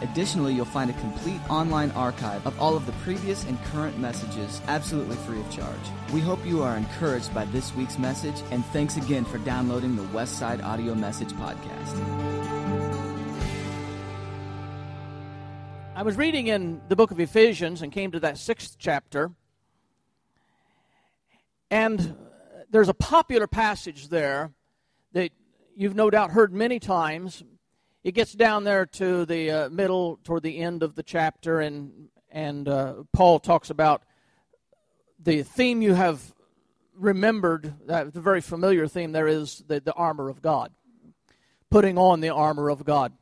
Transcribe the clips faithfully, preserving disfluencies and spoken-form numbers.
Additionally, you'll find a complete online archive of all of the previous and current messages absolutely free of charge. We hope you are encouraged by this week's message, and thanks again for downloading the Westside Audio Message Podcast. I was reading in the book of Ephesians and came to that sixth chapter, and there's a popular passage there that you've no doubt heard many times. It gets down there to the uh, middle, toward the end of the chapter, and and uh, Paul talks about the theme you have remembered, uh, the very familiar theme there is the, the armor of God, putting on the armor of God.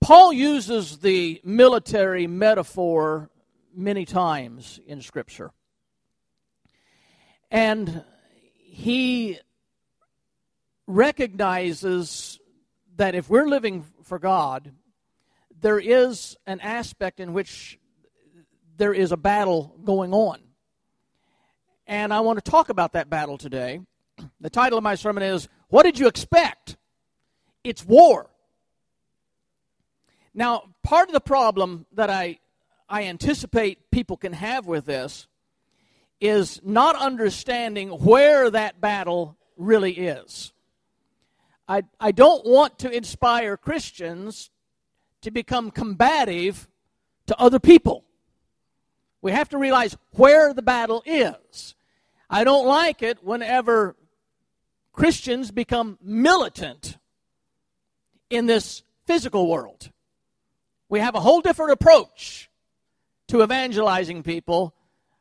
Paul uses the military metaphor many times in Scripture. And he recognizes that if we're living for God, there is an aspect in which there is a battle going on. And I want to talk about that battle today. The title of my sermon is, What Did You Expect? It's War. Now, part of the problem that I, I anticipate people can have with this is not understanding where that battle really is. I, I don't want to inspire Christians to become combative to other people. We have to realize where the battle is. I don't like it whenever Christians become militant in this physical world. We have a whole different approach to evangelizing people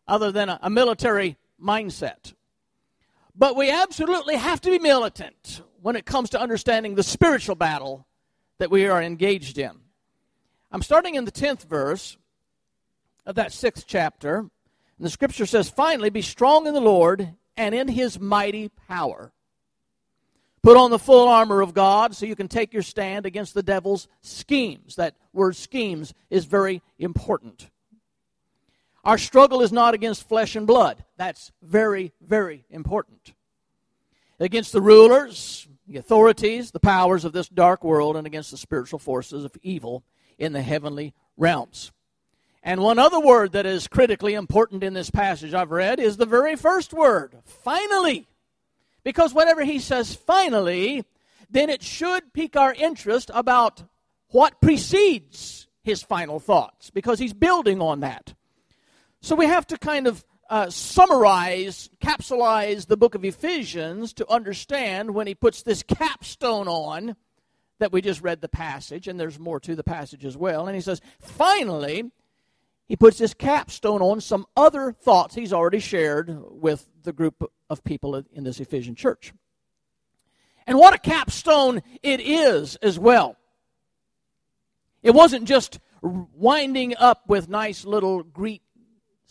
other than a, a military mindset. But we absolutely have to be militant when it comes to understanding the spiritual battle that we are engaged in. I'm starting in the tenth verse of that sixth chapter. And the Scripture says, Finally, be strong in the Lord and in His mighty power. Put on the full armor of God so you can take your stand against the devil's schemes. That word schemes is very important. Our struggle is not against flesh and blood. That's very, very important. Against the rulers, the authorities, the powers of this dark world, and against the spiritual forces of evil in the heavenly realms. And one other word that is critically important in this passage I've read is the very first word, finally. Because whenever he says finally, then it should pique our interest about what precedes his final thoughts, because he's building on that. So we have to kind of uh, summarize, capsulize the book of Ephesians to understand when he puts this capstone on that we just read the passage, and there's more to the passage as well. And he says, finally, he puts this capstone on some other thoughts he's already shared with the group of people in this Ephesian church. And what a capstone it is as well. It wasn't just winding up with nice little greet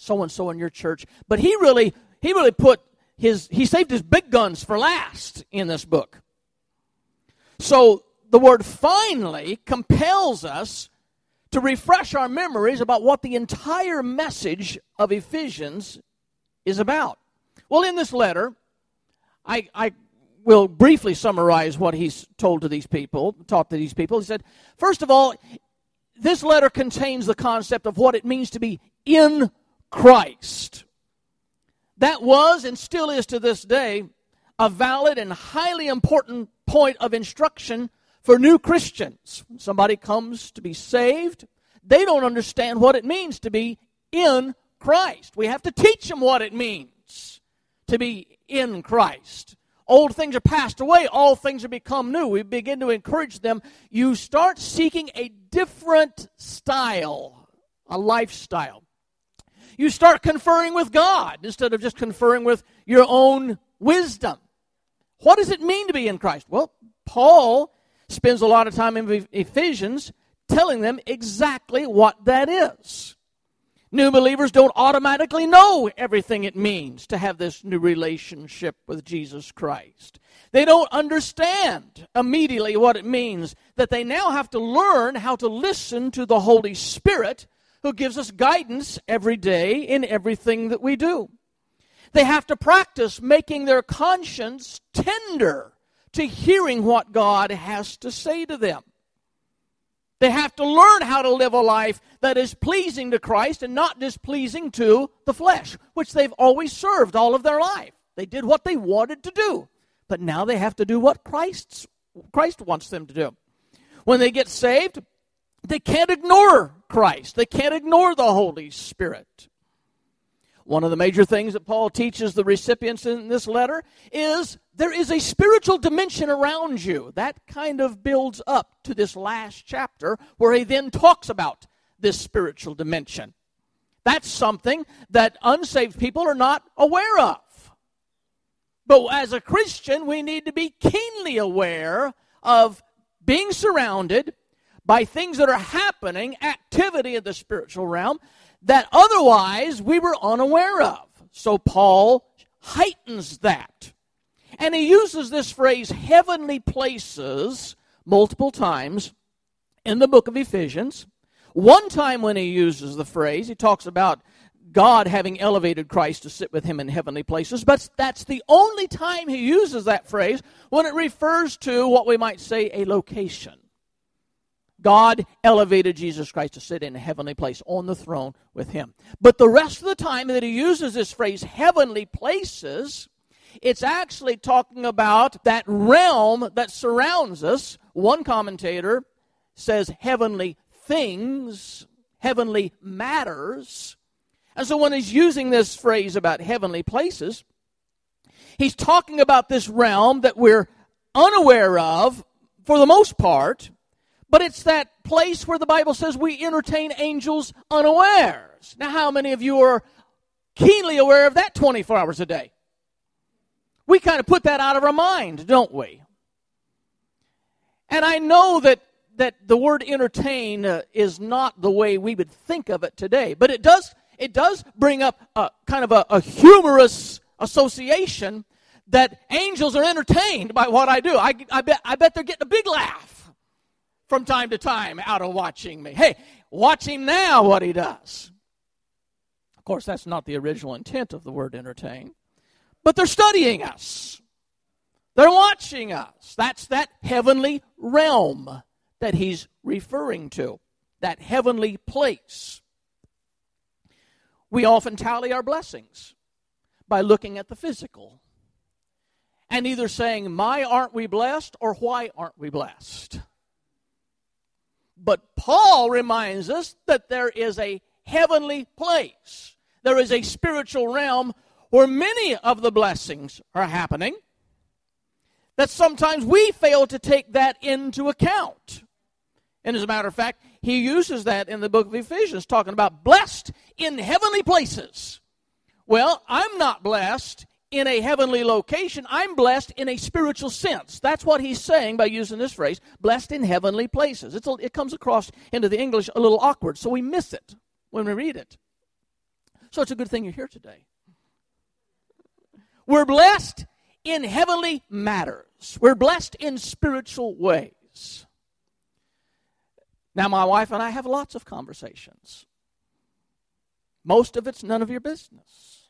so-and-so in your church, but he really, he really put his, he saved his big guns for last in this book. So the word finally compels us to refresh our memories about what the entire message of Ephesians is about. Well, in this letter, I, I will briefly summarize what he's told to these people, taught to these people. He said, first of all, this letter contains the concept of what it means to be in Christ. That was and still is to this day a valid and highly important point of instruction for new Christians. When somebody comes to be saved, they don't understand what it means to be in Christ. We have to teach them what it means to be in Christ. Old things are passed away. All things are become new. We begin to encourage them. You start seeking a different style, a lifestyle. You start conferring with God instead of just conferring with your own wisdom. What does it mean to be in Christ? Well, Paul spends a lot of time in Ephesians telling them exactly what that is. New believers don't automatically know everything it means to have this new relationship with Jesus Christ. They don't understand immediately what it means, that they now have to learn how to listen to the Holy Spirit who gives us guidance every day in everything that we do. They have to practice making their conscience tender to hearing what God has to say to them. They have to learn how to live a life that is pleasing to Christ and not displeasing to the flesh, which they've always served all of their life. They did what they wanted to do, but now they have to do what Christ's, Christ wants them to do. When they get saved, they can't ignore Christ. They can't ignore the Holy Spirit. One of the major things that Paul teaches the recipients in this letter is there is a spiritual dimension around you. That kind of builds up to this last chapter where he then talks about this spiritual dimension. That's something that unsaved people are not aware of. But as a Christian, we need to be keenly aware of being surrounded by things that are happening, activity in the spiritual realm, that otherwise we were unaware of. So Paul heightens that. And he uses this phrase, heavenly places, multiple times in the book of Ephesians. One time when he uses the phrase, he talks about God having elevated Christ to sit with him in heavenly places. But that's the only time he uses that phrase when it refers to what we might say a location. God elevated Jesus Christ to sit in a heavenly place on the throne with him. But the rest of the time that he uses this phrase, heavenly places, it's actually talking about that realm that surrounds us. One commentator says heavenly things, heavenly matters. And so when he's using this phrase about heavenly places, he's talking about this realm that we're unaware of for the most part. But it's that place where the Bible says we entertain angels unawares. Now, how many of you are keenly aware of that twenty-four hours a day? We kind of put that out of our mind, don't we? And I know that, that the word entertain uh, is not the way we would think of it today. But it does, it does bring up a, kind of a, a humorous association that angels are entertained by what I do. I, I, bet, I bet they're getting a big laugh from time to time out of watching me. Hey, watch him now what he does. Of course, that's not the original intent of the word entertain. But they're studying us. They're watching us. That's that heavenly realm that he's referring to. That heavenly place. We often tally our blessings by looking at the physical and either saying, my, aren't we blessed, or why aren't we blessed? But Paul reminds us that there is a heavenly place. There is a spiritual realm where many of the blessings are happening, that sometimes we fail to take that into account. And as a matter of fact, he uses that in the book of Ephesians, talking about blessed in heavenly places. Well, I'm not blessed in a heavenly location. I'm blessed in a spiritual sense. That's what he's saying by using this phrase, blessed in heavenly places. It's a, it comes across into the English a little awkward, so we miss it when we read it. So it's a good thing you're here today. We're blessed in heavenly matters. We're blessed in spiritual ways. Now, my wife and I have lots of conversations. Most of it's none of your business.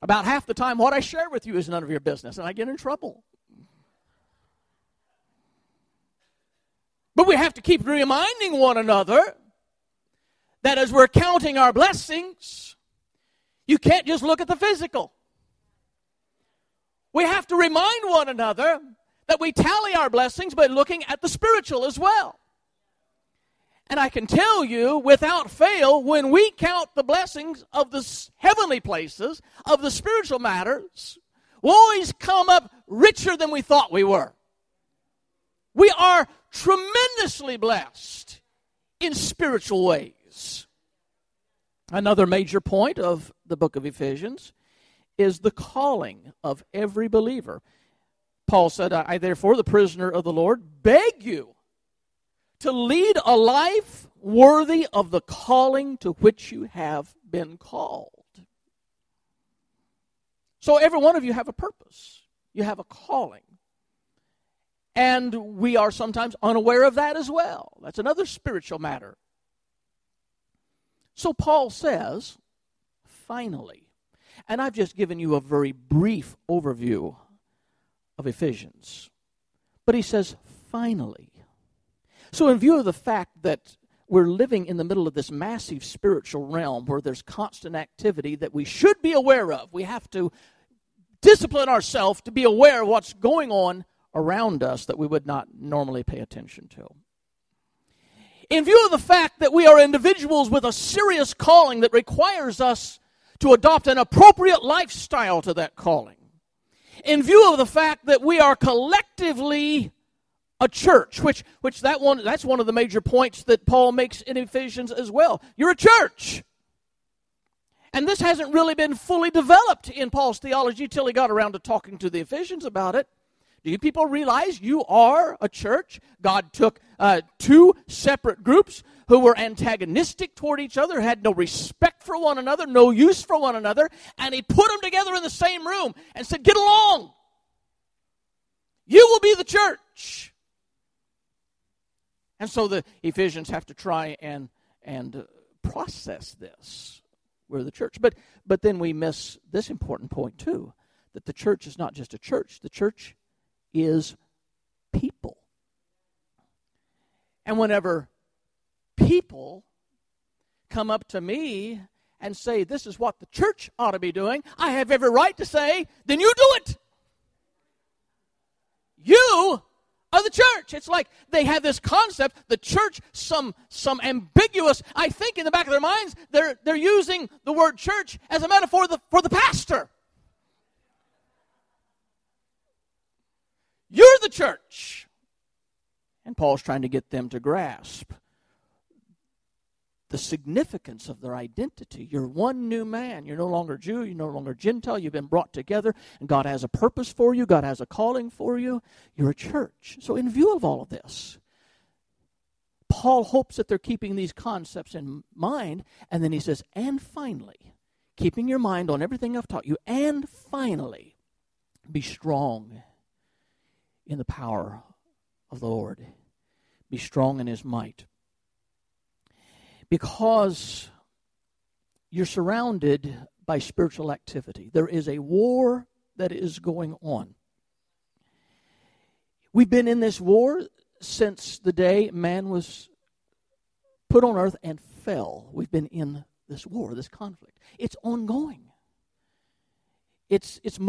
About half the time, what I share with you is none of your business, and I get in trouble. But we have to keep reminding one another that as we're counting our blessings, you can't just look at the physical. We have to remind one another that we tally our blessings by looking at the spiritual as well. And I can tell you, without fail, when we count the blessings of the heavenly places, of the spiritual matters, we'll always come up richer than we thought we were. We are tremendously blessed in spiritual ways. Another major point of the book of Ephesians is the calling of every believer. Paul said, I therefore, the prisoner of the Lord, beg you to lead a life worthy of the calling to which you have been called. So every one of you have a purpose. You have a calling. And we are sometimes unaware of that as well. That's another spiritual matter. So Paul says, finally, and I've just given you a very brief overview of Ephesians, but he says, finally. So in view of the fact that we're living in the middle of this massive spiritual realm where there's constant activity that we should be aware of, we have to discipline ourselves to be aware of what's going on around us that we would not normally pay attention to. In view of the fact that we are individuals with a serious calling that requires us to adopt an appropriate lifestyle to that calling. In view of the fact that we are collectively a church, which which that one that's one of the major points that Paul makes in Ephesians as well. You're a church. And this hasn't really been fully developed in Paul's theology till he got around to talking to the Ephesians about it. Do you people realize you are a church? God took uh, two separate groups who were antagonistic toward each other, had no respect for one another, no use for one another, and he put them together in the same room and said, get along. You will be the church. And so the Ephesians have to try and and process this. We're the church. But, but then we miss this important point, too, that the church is not just a church. The church is people. And whenever people come up to me and say, this is what the church ought to be doing, I have every right to say, then you do it. You are the church. It's like they have this concept, the church, some some ambiguous, I think in the back of their minds, they're they're using the word church as a metaphor the, for the pastor. You're the church. And Paul's trying to get them to grasp the significance of their identity. You're one new man. You're no longer Jew. You're no longer Gentile. You've been brought together. And God has a purpose for you. God has a calling for you. You're a church. So in view of all of this, Paul hopes that they're keeping these concepts in mind. And then he says, and finally, keeping your mind on everything I've taught you, and finally, be strong in the power of the Lord. Be strong in His might. Because you're surrounded by spiritual activity. There is a war that is going on. We've been in this war since the day man was put on earth and fell. We've been in this war, this conflict. It's ongoing. It's it's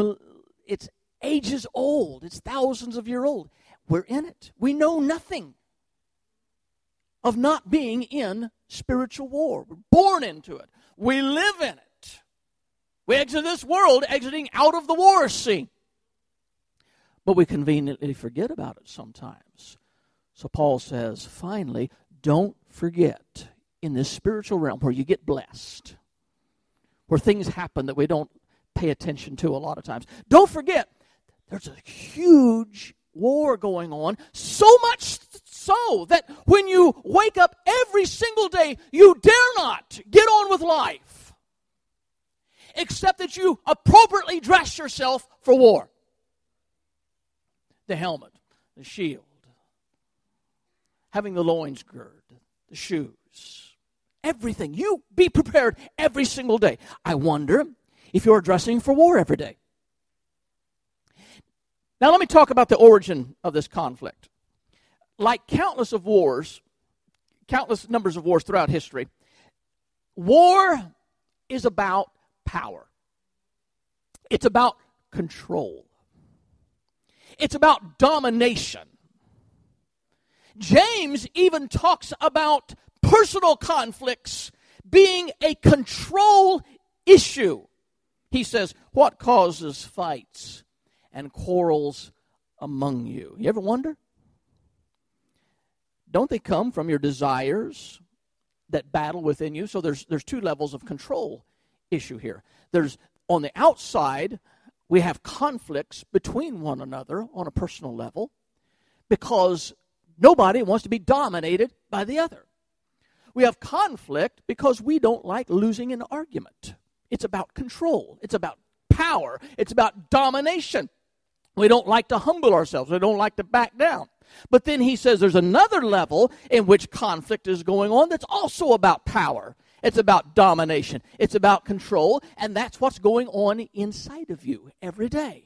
it's ages old. It's thousands of years old. We're in it. We know nothing of not being in spiritual war. We're born into it. We live in it. We exit this world exiting out of the war scene. But we conveniently forget about it sometimes. So Paul says, finally, don't forget in this spiritual realm where you get blessed, where things happen that we don't pay attention to a lot of times. Don't forget, there's a huge war going on, so much so that when you wake up every single day, you dare not get on with life, except that you appropriately dress yourself for war. The helmet, the shield, having the loins girded, the shoes, everything. You be prepared every single day. I wonder if you're dressing for war every day. Now let me talk about the origin of this conflict. Like countless of wars, countless numbers of wars throughout history, war is about power. It's about control. It's about domination. James even talks about personal conflicts being a control issue. He says, what causes fights and quarrels among you? You ever wonder? Don't they come from your desires that battle within you? So there's there's two levels of control issue here. There's on the outside, we have conflicts between one another on a personal level because Nobody wants to be dominated by the other. We have conflict because we don't like losing an argument. It's about control. It's about power. It's about domination. We don't like to humble ourselves. We don't like to back down. But then he says there's another level in which conflict is going on that's also about power. It's about domination. It's about control. And that's what's going on inside of you every day.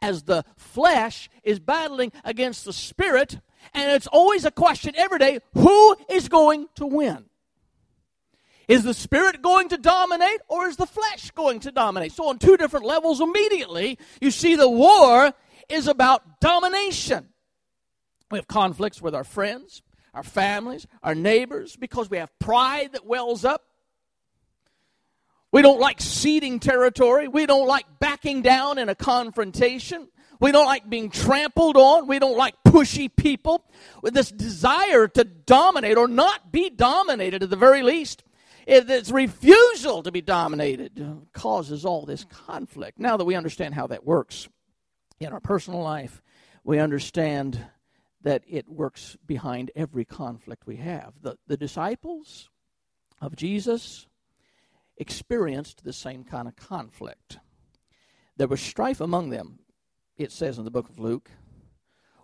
As the flesh is battling against the spirit, and it's always a question every day, who is going to win? Is the spirit going to dominate, or is the flesh going to dominate? So on two different levels immediately, you see the war is about domination. We have conflicts with our friends, our families, our neighbors, because we have pride that wells up. We don't like ceding territory. We don't like backing down in a confrontation. We don't like being trampled on. We don't like pushy people. With this desire to dominate or not be dominated at the very least, this refusal to be dominated causes all this conflict. Now that we understand how that works in our personal life, we understand that it works behind every conflict we have. The, the disciples of Jesus experienced the same kind of conflict. There was strife among them, it says in the book of Luke.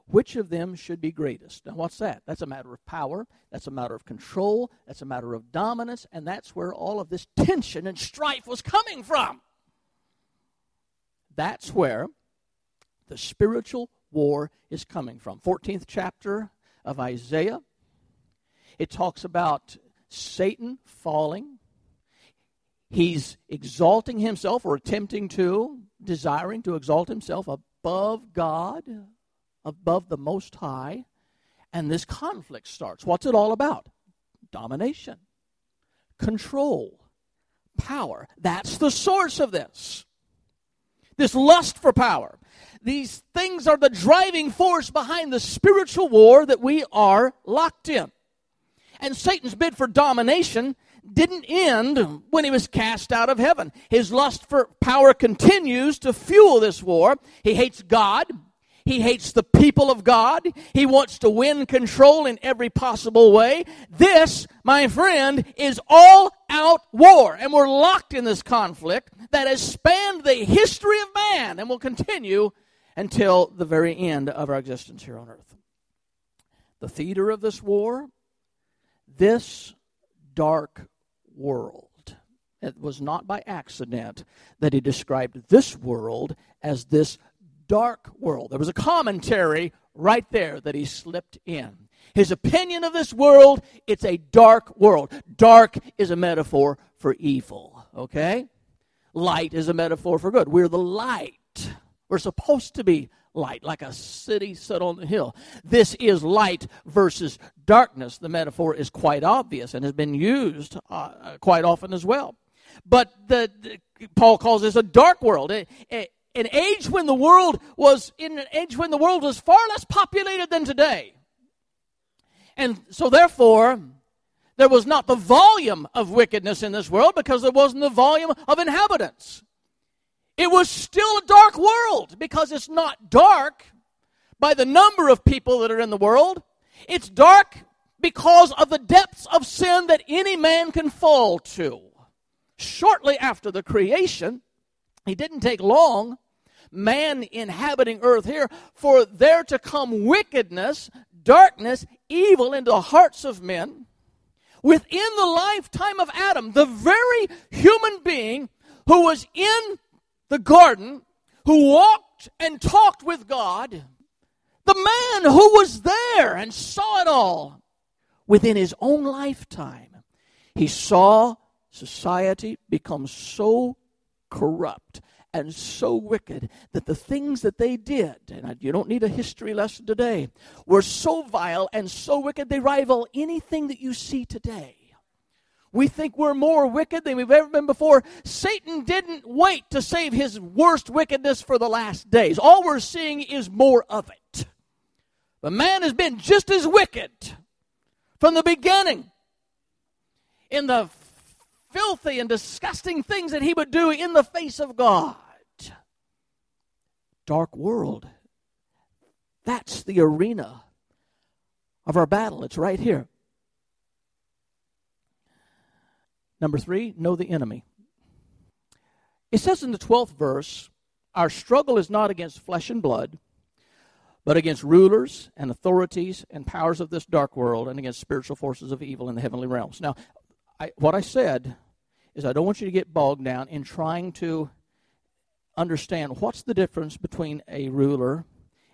Which of them should be greatest? Now, what's that? That's a matter of power. That's a matter of control. That's a matter of dominance. And that's where all of this tension and strife was coming from. That's where the spiritual war is coming from. fourteenth chapter of Isaiah. It talks about Satan falling. He's exalting himself, or attempting to, desiring to exalt himself above God, above the Most High, and this conflict starts. What's it all about? Domination, control, power. That's the source of this. This lust for power. These things are the driving force behind the spiritual war that we are locked in. And Satan's bid for domination didn't end when he was cast out of heaven. His lust for power continues to fuel this war. He hates God. He hates the people of God. He wants to win control in every possible way. This, my friend, is all-out war. And we're locked in this conflict that has spanned the history of man and will continue until the very end of our existence here on earth. The theater of this war, this dark world. It was not by accident that he described this world as this dark world. There was a commentary right there that he slipped in. His opinion of this world, it's a dark world. Dark is a metaphor for evil, okay? Light is a metaphor for good. We're the light. We're supposed to be light, like a city set on the hill. This is light versus darkness. The metaphor is quite obvious and has been used uh, quite often as well. But the, the, Paul calls this a dark world. It, it, An age when the world was in an age when the world was far less populated than today. And so therefore, there was not the volume of wickedness in this world because there wasn't the volume of inhabitants. It was still a dark world because it's not dark by the number of people that are in the world. It's dark because of the depths of sin that any man can fall to. Shortly after the creation, it didn't take long, man inhabiting earth here, for there to come wickedness, darkness, evil into the hearts of men. Within the lifetime of Adam, the very human being who was in the garden, who walked and talked with God, the man who was there and saw it all, within his own lifetime, he saw society become so corrupt and so wicked that the things that they did, and you don't need a history lesson today, were so vile and so wicked they rival anything that you see today. We think we're more wicked than we've ever been before. Satan didn't wait to save his worst wickedness for the last days. All we're seeing is more of it. But man has been just as wicked from the beginning. In the filthy and disgusting things that he would do in the face of God. Dark world. That's the arena of our battle. It's right here. Number three, know the enemy. It says in the twelfth verse, our struggle is not against flesh and blood, but against rulers and authorities and powers of this dark world and against spiritual forces of evil in the heavenly realms. Now, I, what I said is I don't want you to get bogged down in trying to understand what's the difference between a ruler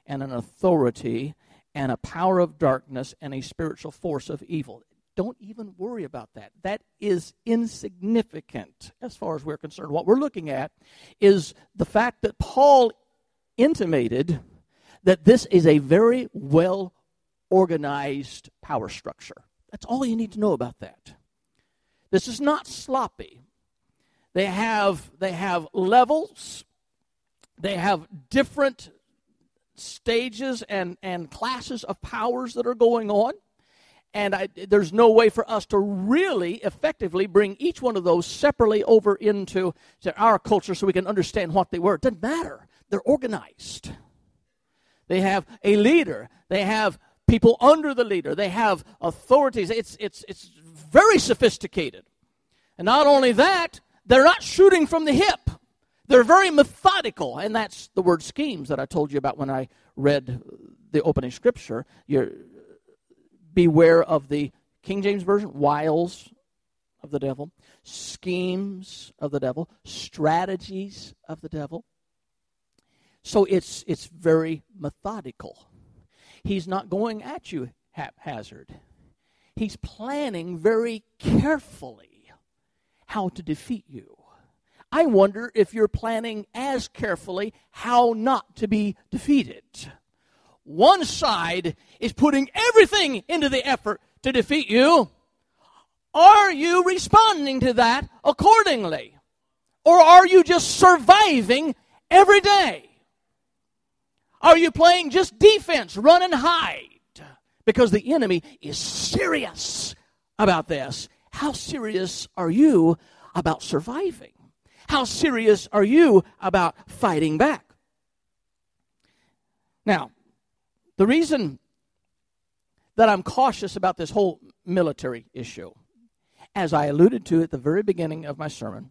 and an authority and a power of darkness and a spiritual force of evil. Don't even worry about that. That is insignificant as far as we're concerned. What we're looking at is the fact that Paul intimated that this is a very well-organized power structure. That's all you need to know about that. This is not sloppy. They have, they have levels. They have different stages and, and classes of powers that are going on. And I, there's no way for us to really effectively bring each one of those separately over into our culture so we can understand what they were. It doesn't matter. They're organized. They have a leader. They have people under the leader. They have authorities. It's, it's, it's very sophisticated. And not only that, they're not shooting from the hip. They're very methodical. And that's the word schemes that I told you about when I read the opening scripture. You're... Beware of the King James Version, wiles of the devil, schemes of the devil, strategies of the devil. So it's it's very methodical. He's not going at you haphazard. He's planning very carefully how to defeat you. I wonder if you're planning as carefully how not to be defeated. One side is putting everything into the effort to defeat you. Are you responding to that accordingly? Or are you just surviving every day? Are you playing just defense, run and hide? Because the enemy is serious about this. How serious are you about surviving? How serious are you about fighting back? Now, the reason that I'm cautious about this whole military issue, as I alluded to at the very beginning of my sermon,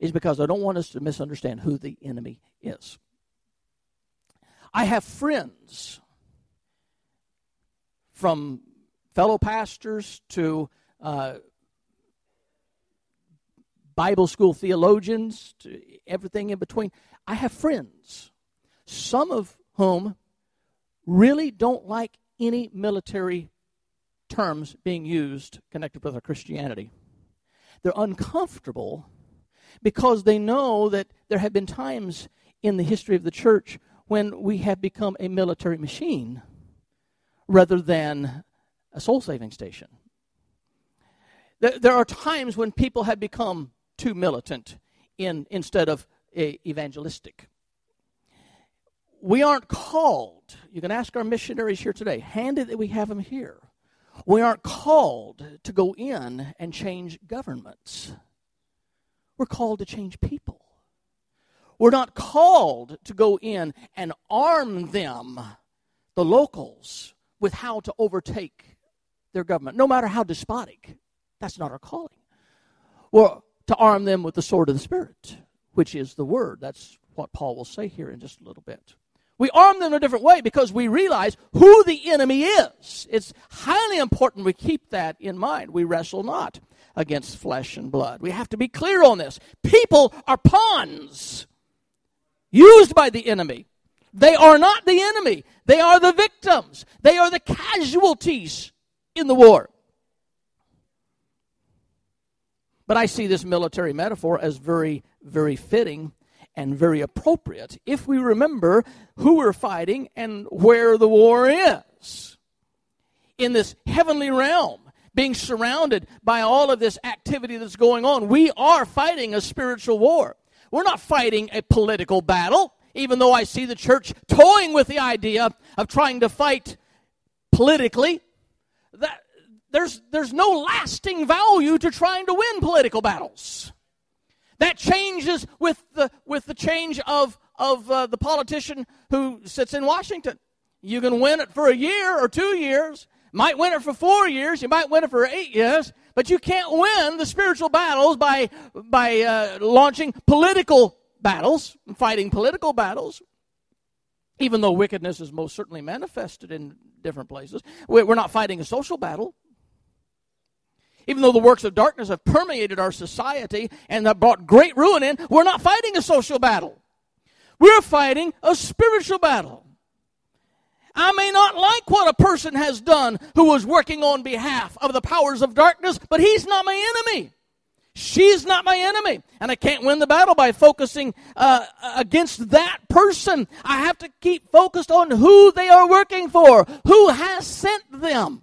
is because I don't want us to misunderstand who the enemy is. I have friends from fellow pastors to uh, Bible school theologians to everything in between. I have friends, some of whom really don't like any military terms being used connected with our Christianity. They're uncomfortable because they know that there have been times in the history of the church when we have become a military machine rather than a soul-saving station. There are times when people have become too militant in instead of evangelistic. We aren't called, you can ask our missionaries here today, handed that we have them here. We aren't called to go in and change governments. We're called to change people. We're not called to go in and arm them, the locals, with how to overtake their government, no matter how despotic. That's not our calling. We're to arm them with the sword of the Spirit, which is the Word. That's what Paul will say here in just a little bit. We arm them in a different way because we realize who the enemy is. It's highly important we keep that in mind. We wrestle not against flesh and blood. We have to be clear on this. People are pawns used by the enemy. They are not the enemy. They are the victims. They are the casualties in the war. But I see this military metaphor as very, very fitting and very appropriate if we remember who we're fighting and where the war is. In this heavenly realm, being surrounded by all of this activity that's going on, we are fighting a spiritual war. We're not fighting a political battle, even though I see the church toying with the idea of trying to fight politically. That, there's, there's no lasting value to trying to win political battles. That changes with the with the change of, of uh, the politician who sits in Washington. You can win it for a year or two years, Might win it for four years. You might win it for eight years. But you can't win the spiritual battles by by uh, launching political battles, fighting political battles. Even though wickedness is most certainly manifested in different places, we're not fighting a social battle. Even though the works of darkness have permeated our society and have brought great ruin in, we're not fighting a social battle. We're fighting a spiritual battle. I may not like what a person has done who was working on behalf of the powers of darkness, but he's not my enemy. She's not my enemy. And I can't win the battle by focusing uh, against that person. I have to keep focused on who they are working for, who has sent them.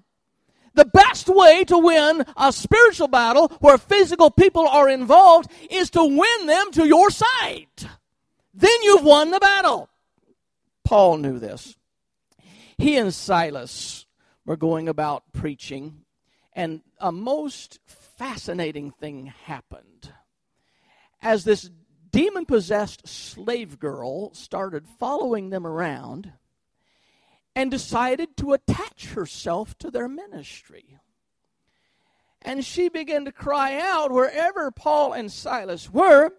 The best way to win a spiritual battle where physical people are involved is to win them to your side. Then you've won the battle. Paul knew this. He and Silas were going about preaching, and a most fascinating thing happened. As this demon-possessed slave girl started following them around and decided to attach herself to their ministry. And she began to cry out wherever Paul and Silas were.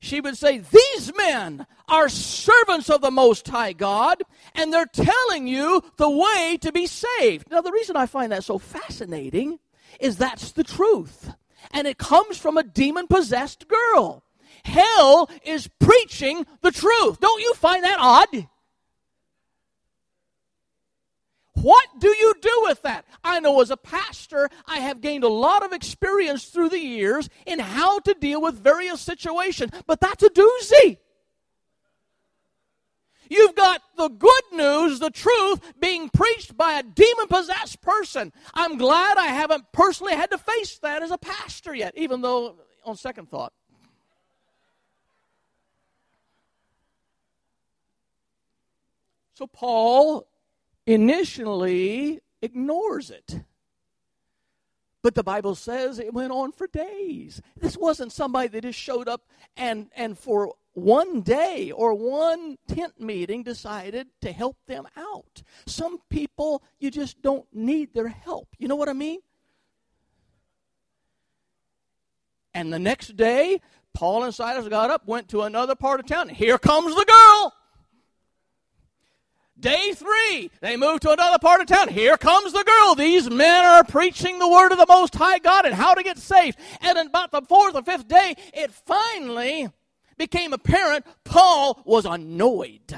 She would say, "These men are servants of the Most High God, and they're telling you the way to be saved." Now, the reason I find that so fascinating is that's the truth. And it comes from a demon-possessed girl. Hell is preaching the truth. Don't you find that odd? What do you do with that? I know as a pastor, I have gained a lot of experience through the years in how to deal with various situations, but that's a doozy. You've got the good news, the truth, being preached by a demon-possessed person. I'm glad I haven't personally had to face that as a pastor yet, even though on second thought. So Paul initially ignores it. But the Bible says it went on for days. This wasn't somebody that just showed up and, and for one day or one tent meeting decided to help them out. Some people, you just don't need their help. You know what I mean? And the next day, Paul and Silas got up, went to another part of town. Here comes the girl. Day three, they moved to another part of town. Here comes the girl. These men are preaching the word of the Most High God and how to get saved. And about the fourth or fifth day, it finally became apparent Paul was annoyed.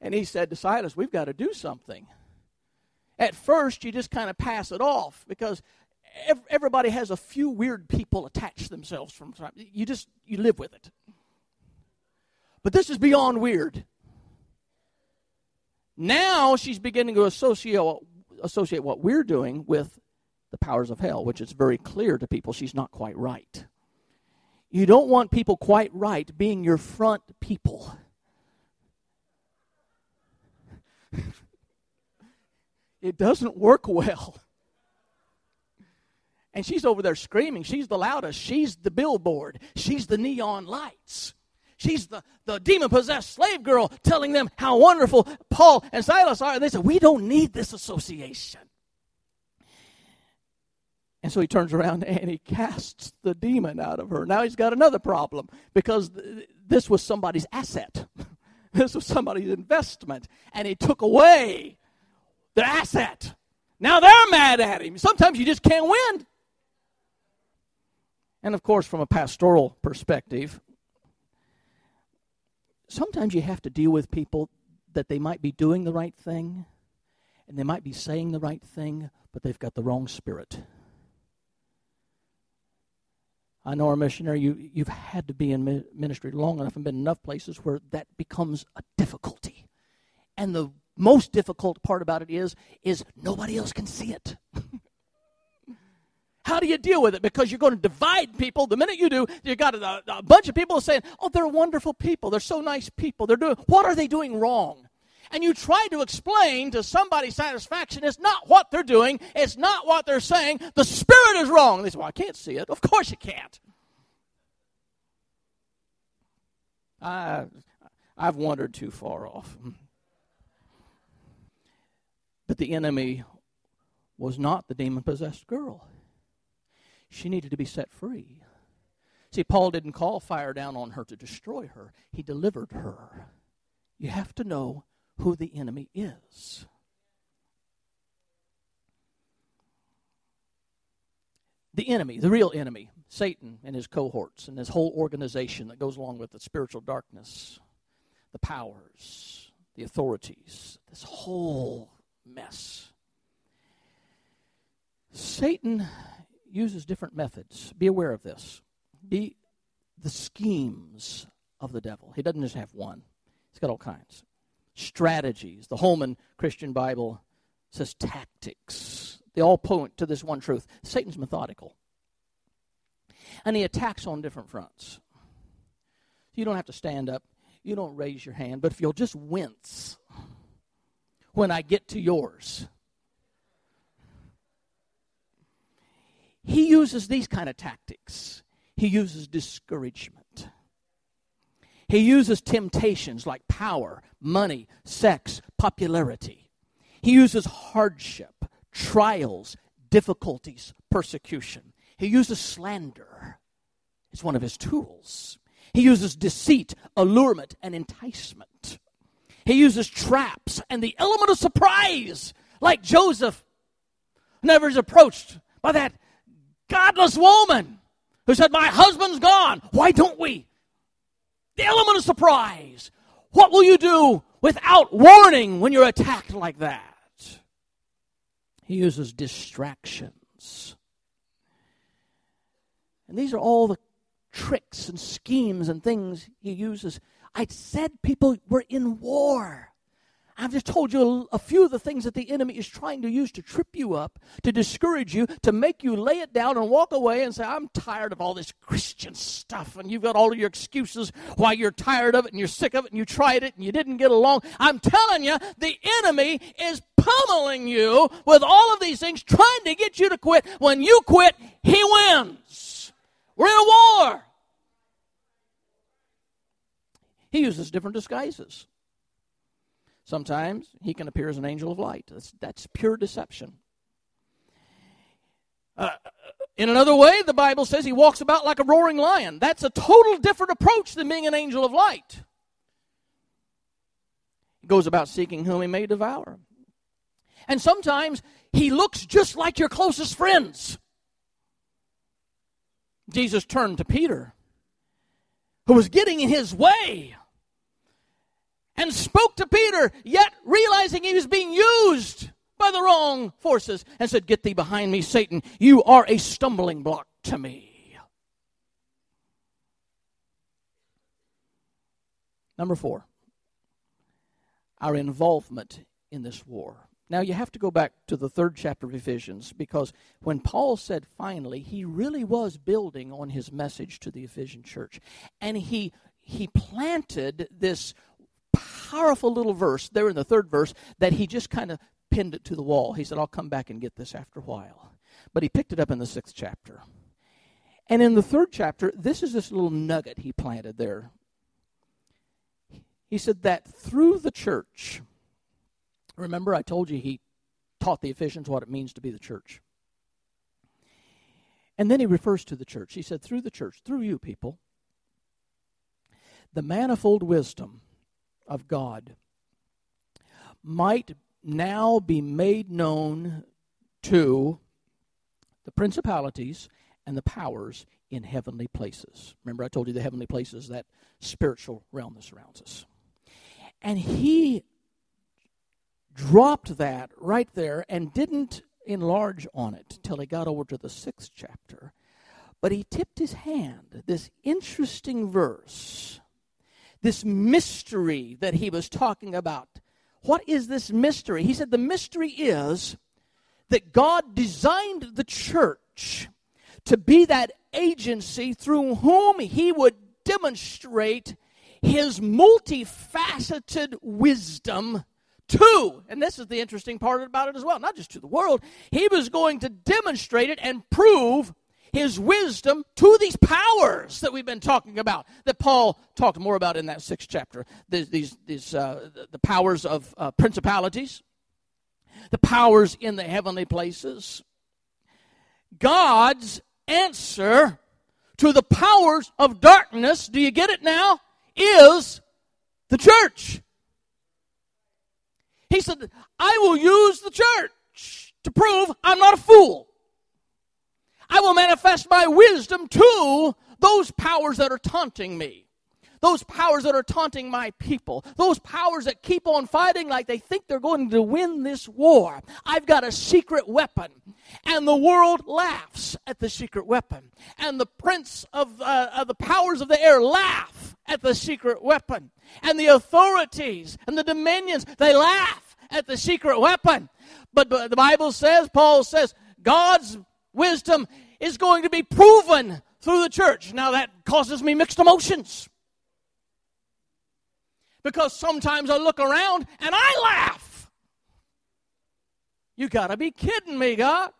And he said to Silas, "We've got to do something." At first, you just kind of pass it off because everybody has a few weird people attach themselves from time. You just, you live with it. But this is beyond weird. Now she's beginning to associate, associate what we're doing with the powers of hell, which is very clear to people she's not quite right. You don't want people quite right being your front people. It doesn't work well. And she's over there screaming. She's the loudest. She's the billboard. She's the neon lights. She's the, the demon-possessed slave girl telling them how wonderful Paul and Silas are. And they said, "We don't need this association." And so he turns around and he casts the demon out of her. Now he's got another problem because th- this was somebody's asset. This was somebody's investment. And he took away their asset. Now they're mad at him. Sometimes you just can't win. And, of course, from a pastoral perspective, sometimes you have to deal with people that they might be doing the right thing and they might be saying the right thing, but they've got the wrong spirit. I know, our missionary, you, you've had to be in ministry long enough and been in enough places where that becomes a difficulty. And the most difficult part about it is, is nobody else can see it. How do you deal with it? Because you're going to divide people. The minute you do, you've got a, a bunch of people saying, "Oh, they're wonderful people. They're so nice people. They're doing, what are they doing wrong?" And you try to explain to somebody's satisfaction, it's not what they're doing. It's not what they're saying. The spirit is wrong. And they say, "Well, I can't see it." Of course you can't. I, I've wandered too far off. that the enemy was not the demon-possessed girl. She needed to be set free. See, Paul didn't call fire down on her to destroy her. He delivered her. You have to know who the enemy is. The enemy, the real enemy, Satan and his cohorts and his whole organization that goes along with the spiritual darkness, the powers, the authorities, this whole mess. Satan uses different methods. Be aware of this. Be the schemes of the devil. He doesn't just have one. He's got all kinds. Strategies. The Holman Christian Bible says tactics. They all point to this one truth. Satan's methodical. And he attacks on different fronts. You don't have to stand up. You don't raise your hand. But if you'll just wince when I get to yours. He uses these kind of tactics. He uses discouragement. He uses temptations like power, money, sex, popularity. He uses hardship, trials, difficulties, persecution. He uses slander. It's one of his tools. He uses deceit, allurement, and enticement. He uses traps and the element of surprise, like Joseph, never is approached by that godless woman who said, my husband's gone. Why don't we? The element of surprise. What will you do without warning when you're attacked like that? He uses distractions. And these are all the tricks and schemes and things he uses. I said people were in war. I've just told you a few of the things that the enemy is trying to use to trip you up, to discourage you, to make you lay it down and walk away and say, I'm tired of all this Christian stuff. And you've got all of your excuses why you're tired of it and you're sick of it and you tried it and you didn't get along. I'm telling you, the enemy is pummeling you with all of these things, trying to get you to quit. When you quit, he wins. We're in a war. He uses different disguises. Sometimes he can appear as an angel of light. That's, that's pure deception. Uh, in another way, the Bible says he walks about like a roaring lion. That's a total different approach than being an angel of light. He goes about seeking whom he may devour. And sometimes he looks just like your closest friends. Jesus turned to Peter, who was getting in his way, and spoke to Peter, yet realizing he was being used by the wrong forces, and said, get thee behind me, Satan. You are a stumbling block to me. Number four, our involvement in this war. Now, you have to go back to the third chapter of Ephesians, because when Paul said finally, he really was building on his message to the Ephesian church. And he he planted this powerful little verse there in the third verse that he just kind of pinned it to the wall. He said, I'll come back and get this after a while. But he picked it up in the sixth chapter. And in the third chapter, this is this little nugget he planted there. He said that through the church... Remember, I told you he taught the Ephesians what it means to be the church. And then he refers to the church. He said, through the church, through you people, the manifold wisdom of God might now be made known to the principalities and the powers in heavenly places. Remember, I told you the heavenly places, that spiritual realm that surrounds us. And he dropped that right there and didn't enlarge on it till he got over to the sixth chapter. But he tipped his hand, this interesting verse, this mystery that he was talking about. What is this mystery? He said the mystery is that God designed the church to be that agency through whom he would demonstrate his multifaceted wisdom to, and this is the interesting part about it as well, not just to the world, he was going to demonstrate it and prove his wisdom to these powers that we've been talking about, that Paul talked more about in that sixth chapter, these, these, these uh, the powers of uh, principalities, the powers in the heavenly places. God's answer to the powers of darkness, do you get it now, is the church. He said, I will use the church to prove I'm not a fool. I will manifest my wisdom to those powers that are taunting me, those powers that are taunting my people, those powers that keep on fighting like they think they're going to win this war. I've got a secret weapon, and the world laughs at the secret weapon, and the prince of, uh, of the powers of the air laugh at the secret weapon, and the authorities and the dominions, they laugh at the secret weapon. But, but the Bible says, Paul says, God's wisdom is going to be proven through the church. Now that causes me mixed emotions, because sometimes I look around and I laugh. You got to be kidding me, God.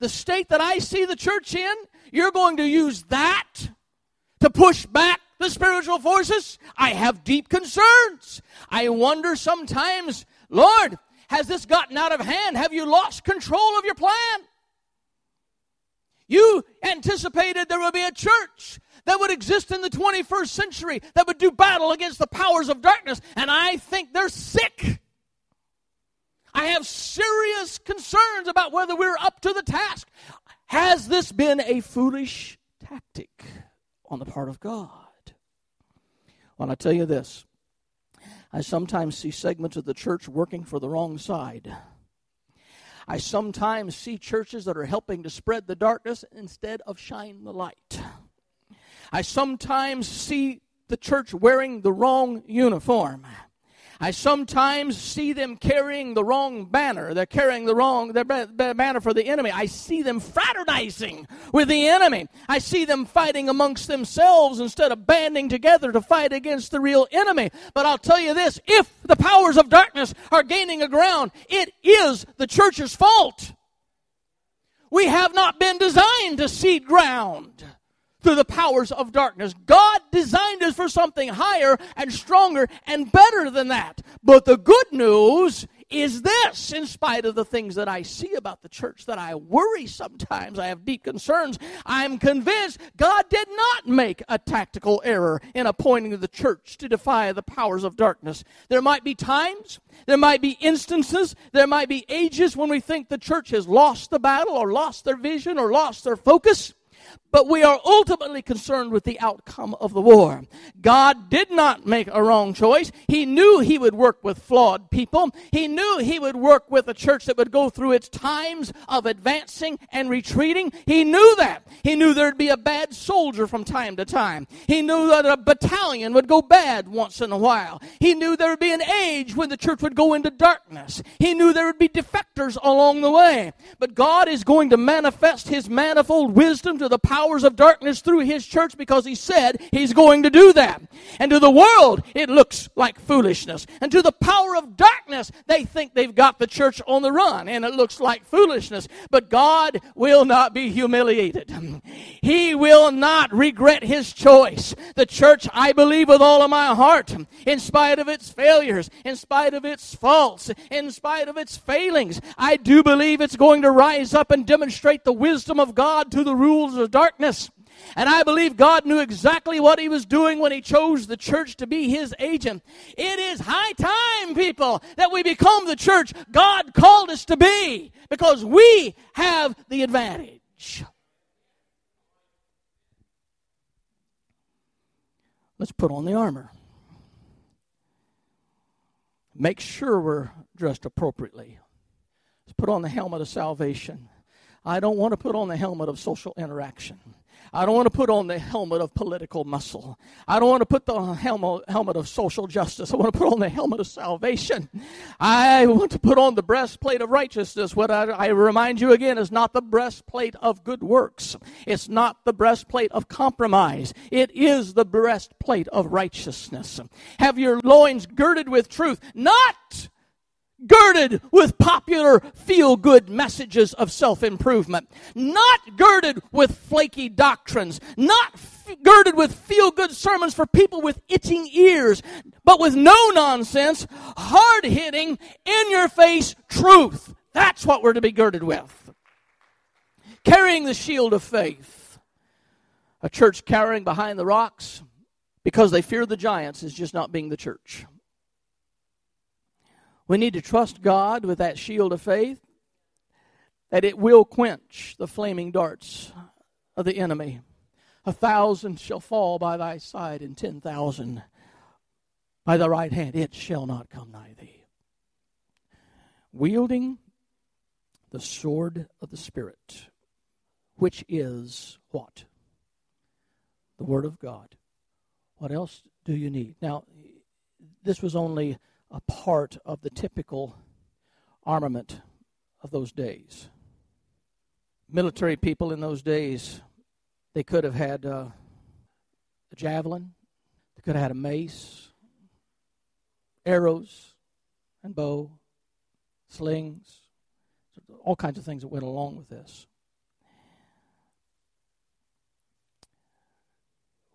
The state that I see the church in, you're going to use that to push back the spiritual forces? I have deep concerns. I wonder sometimes, Lord, has this gotten out of hand? Have you lost control of your plan? You anticipated there would be a church that would exist in the twenty-first century that would do battle against the powers of darkness, and I think they're sick. I have serious concerns about whether we're up to the task. Has this been a foolish tactic on the part of God? Well, I tell you this. I sometimes see segments of the church working for the wrong side. I sometimes see churches that are helping to spread the darkness instead of shine the light. I sometimes see the church wearing the wrong uniform. I sometimes see them carrying the wrong banner. They're carrying the wrong their banner for the enemy. I see them fraternizing with the enemy. I see them fighting amongst themselves instead of banding together to fight against the real enemy. But I'll tell you this, if the powers of darkness are gaining a ground, it is the church's fault. We have not been designed to cede ground through the powers of darkness. God designed us for something higher and stronger and better than that. But the good news is this, in spite of the things that I see about the church, that I worry sometimes, I have deep concerns, I'm convinced God did not make a tactical error in appointing the church to defy the powers of darkness. There might be times, there might be instances, there might be ages when we think the church has lost the battle or lost their vision or lost their focus. But we are ultimately concerned with the outcome of the war. God did not make a wrong choice. He knew he would work with flawed people. He knew he would work with a church that would go through its times of advancing and retreating. He knew that. He knew there'd be a bad soldier from time to time. He knew that a battalion would go bad once in a while. He knew there would be an age when the church would go into darkness. He knew there would be defectors along the way. But God is going to manifest his manifold wisdom to the powers of darkness through his church, because he said he's going to do that. And to the world, it looks like foolishness. And to the power of darkness, they think they've got the church on the run, and it looks like foolishness. But God will not be humiliated. He will not regret his choice. The church, I believe with all of my heart, in spite of its failures, in spite of its faults, in spite of its failings, I do believe it's going to rise up and demonstrate the wisdom of God to the rules of darkness. And I believe God knew exactly what he was doing when he chose the church to be his agent. It is high time, people, that we become the church God called us to be, because we have the advantage. Let's put on the armor. Make sure we're dressed appropriately. Let's put on the helmet of salvation. I don't want to put on the helmet of social interaction. I don't want to put on the helmet of political muscle. I don't want to put on the helmet of social justice. I want to put on the helmet of salvation. I want to put on the breastplate of righteousness. What I, I remind you again is not the breastplate of good works. It's not the breastplate of compromise. It is the breastplate of righteousness. Have your loins girded with truth, not girded with popular feel-good messages of self-improvement, not girded with flaky doctrines, not f- girded with feel-good sermons for people with itching ears, but with no nonsense, hard-hitting, in-your-face truth. That's what we're to be girded with. Carrying the shield of faith. A church cowering behind the rocks because they fear the giants is just not being the church. We need to trust God with that shield of faith, that it will quench the flaming darts of the enemy. A thousand shall fall by thy side, and ten thousand by thy right hand. It shall not come nigh thee. Wielding the sword of the Spirit, which is what? The Word of God. What else do you need? Now, this was only a part of the typical armament of those days. Military people in those days, they could have had uh, a javelin, they could have had a mace, arrows and bow, slings, all kinds of things that went along with this.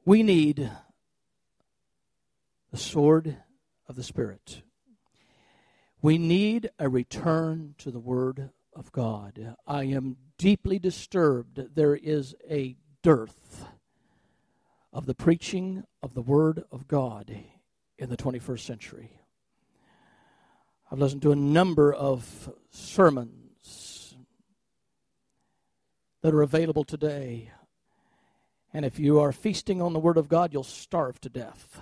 We need the sword of the Spirit. We need a return to the Word of God. I am deeply disturbed. There is a dearth of the preaching of the Word of God in the twenty-first century. I've listened to a number of sermons that are available today. And if you are feasting on the Word of God, you'll starve to death.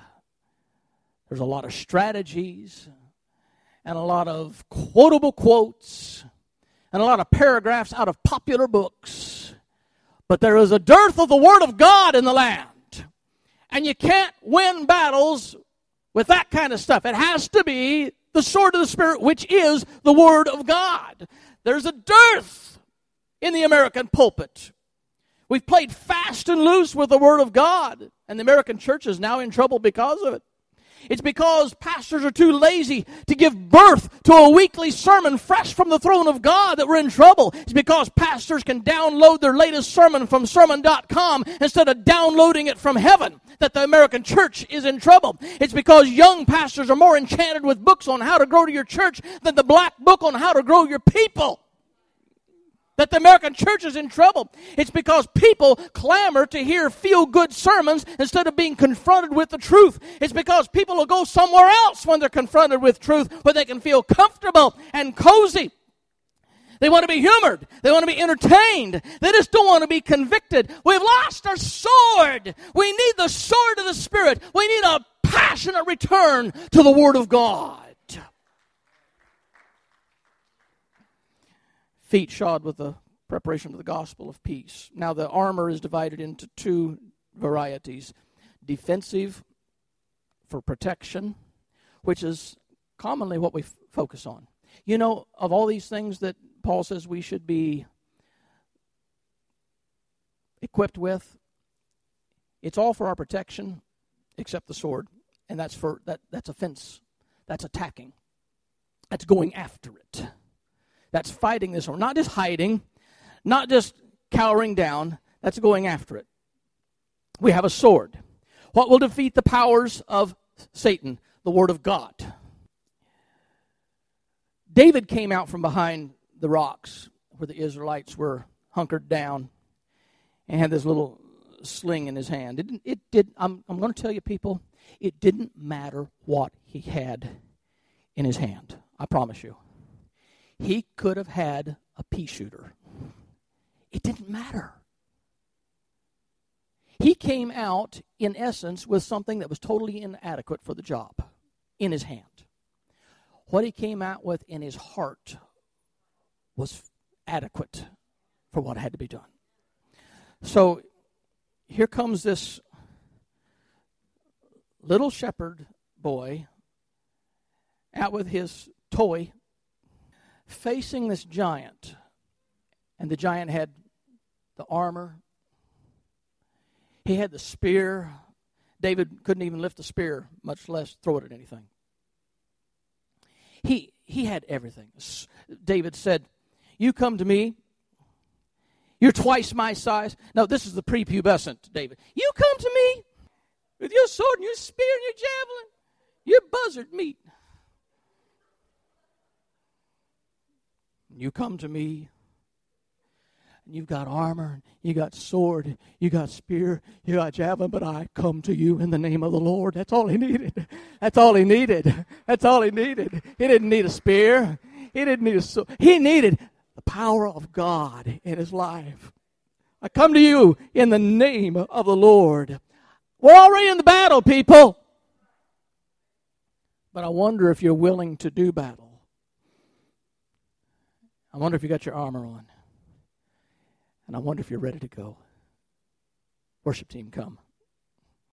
There's a lot of strategies and a lot of quotable quotes and a lot of paragraphs out of popular books. But there is a dearth of the Word of God in the land. And you can't win battles with that kind of stuff. It has to be the sword of the Spirit, which is the Word of God. There's a dearth in the American pulpit. We've played fast and loose with the Word of God. And the American church is now in trouble because of it. It's because pastors are too lazy to give birth to a weekly sermon fresh from the throne of God that we're in trouble. It's because pastors can download their latest sermon from sermon dot com instead of downloading it from heaven that the American church is in trouble. It's because young pastors are more enchanted with books on how to grow to your church than the black book on how to grow your people that the American church is in trouble. It's because people clamor to hear feel-good sermons instead of being confronted with the truth. It's because people will go somewhere else when they're confronted with truth, where they can feel comfortable and cozy. They want to be humored. They want to be entertained. They just don't want to be convicted. We've lost our sword. We need the sword of the Spirit. We need a passionate return to the Word of God. Feet shod with the preparation of the gospel of peace. Now the armor is divided into two varieties. Defensive for protection, which is commonly what we f- focus on. You know, of all these things that Paul says we should be equipped with, it's all for our protection except the sword. And that's for that that's offense. That's attacking. That's going after it. That's fighting this sword. Not just hiding, not just cowering down. That's going after it. We have a sword. What will defeat the powers of Satan? The Word of God. David came out from behind the rocks where the Israelites were hunkered down and had this little sling in his hand. It, it did. I'm, I'm going to tell you, people, it didn't matter what he had in his hand. I promise you. He could have had a pea shooter. It didn't matter. He came out, in essence, with something that was totally inadequate for the job in his hand. What he came out with in his heart was adequate for what had to be done. So here comes this little shepherd boy out with his toy, facing this giant, and the giant had the armor. He had the spear. David couldn't even lift the spear, much less throw it at anything. He he had everything. David said, "You come to me. You're twice my size." No, this is the prepubescent David. "You come to me with your sword and your spear and your javelin, your buzzard meat." You come to me, and you've got armor, you got sword, you got spear, you got javelin, but I come to you in the name of the Lord. That's all he needed. That's all he needed. That's all he needed. He didn't need a spear. He didn't need a sword. He needed the power of God in his life. I come to you in the name of the Lord. We're already in the battle, people. But I wonder if you're willing to do battle. I wonder if you got your armor on. And I wonder if you're ready to go. Worship team, come.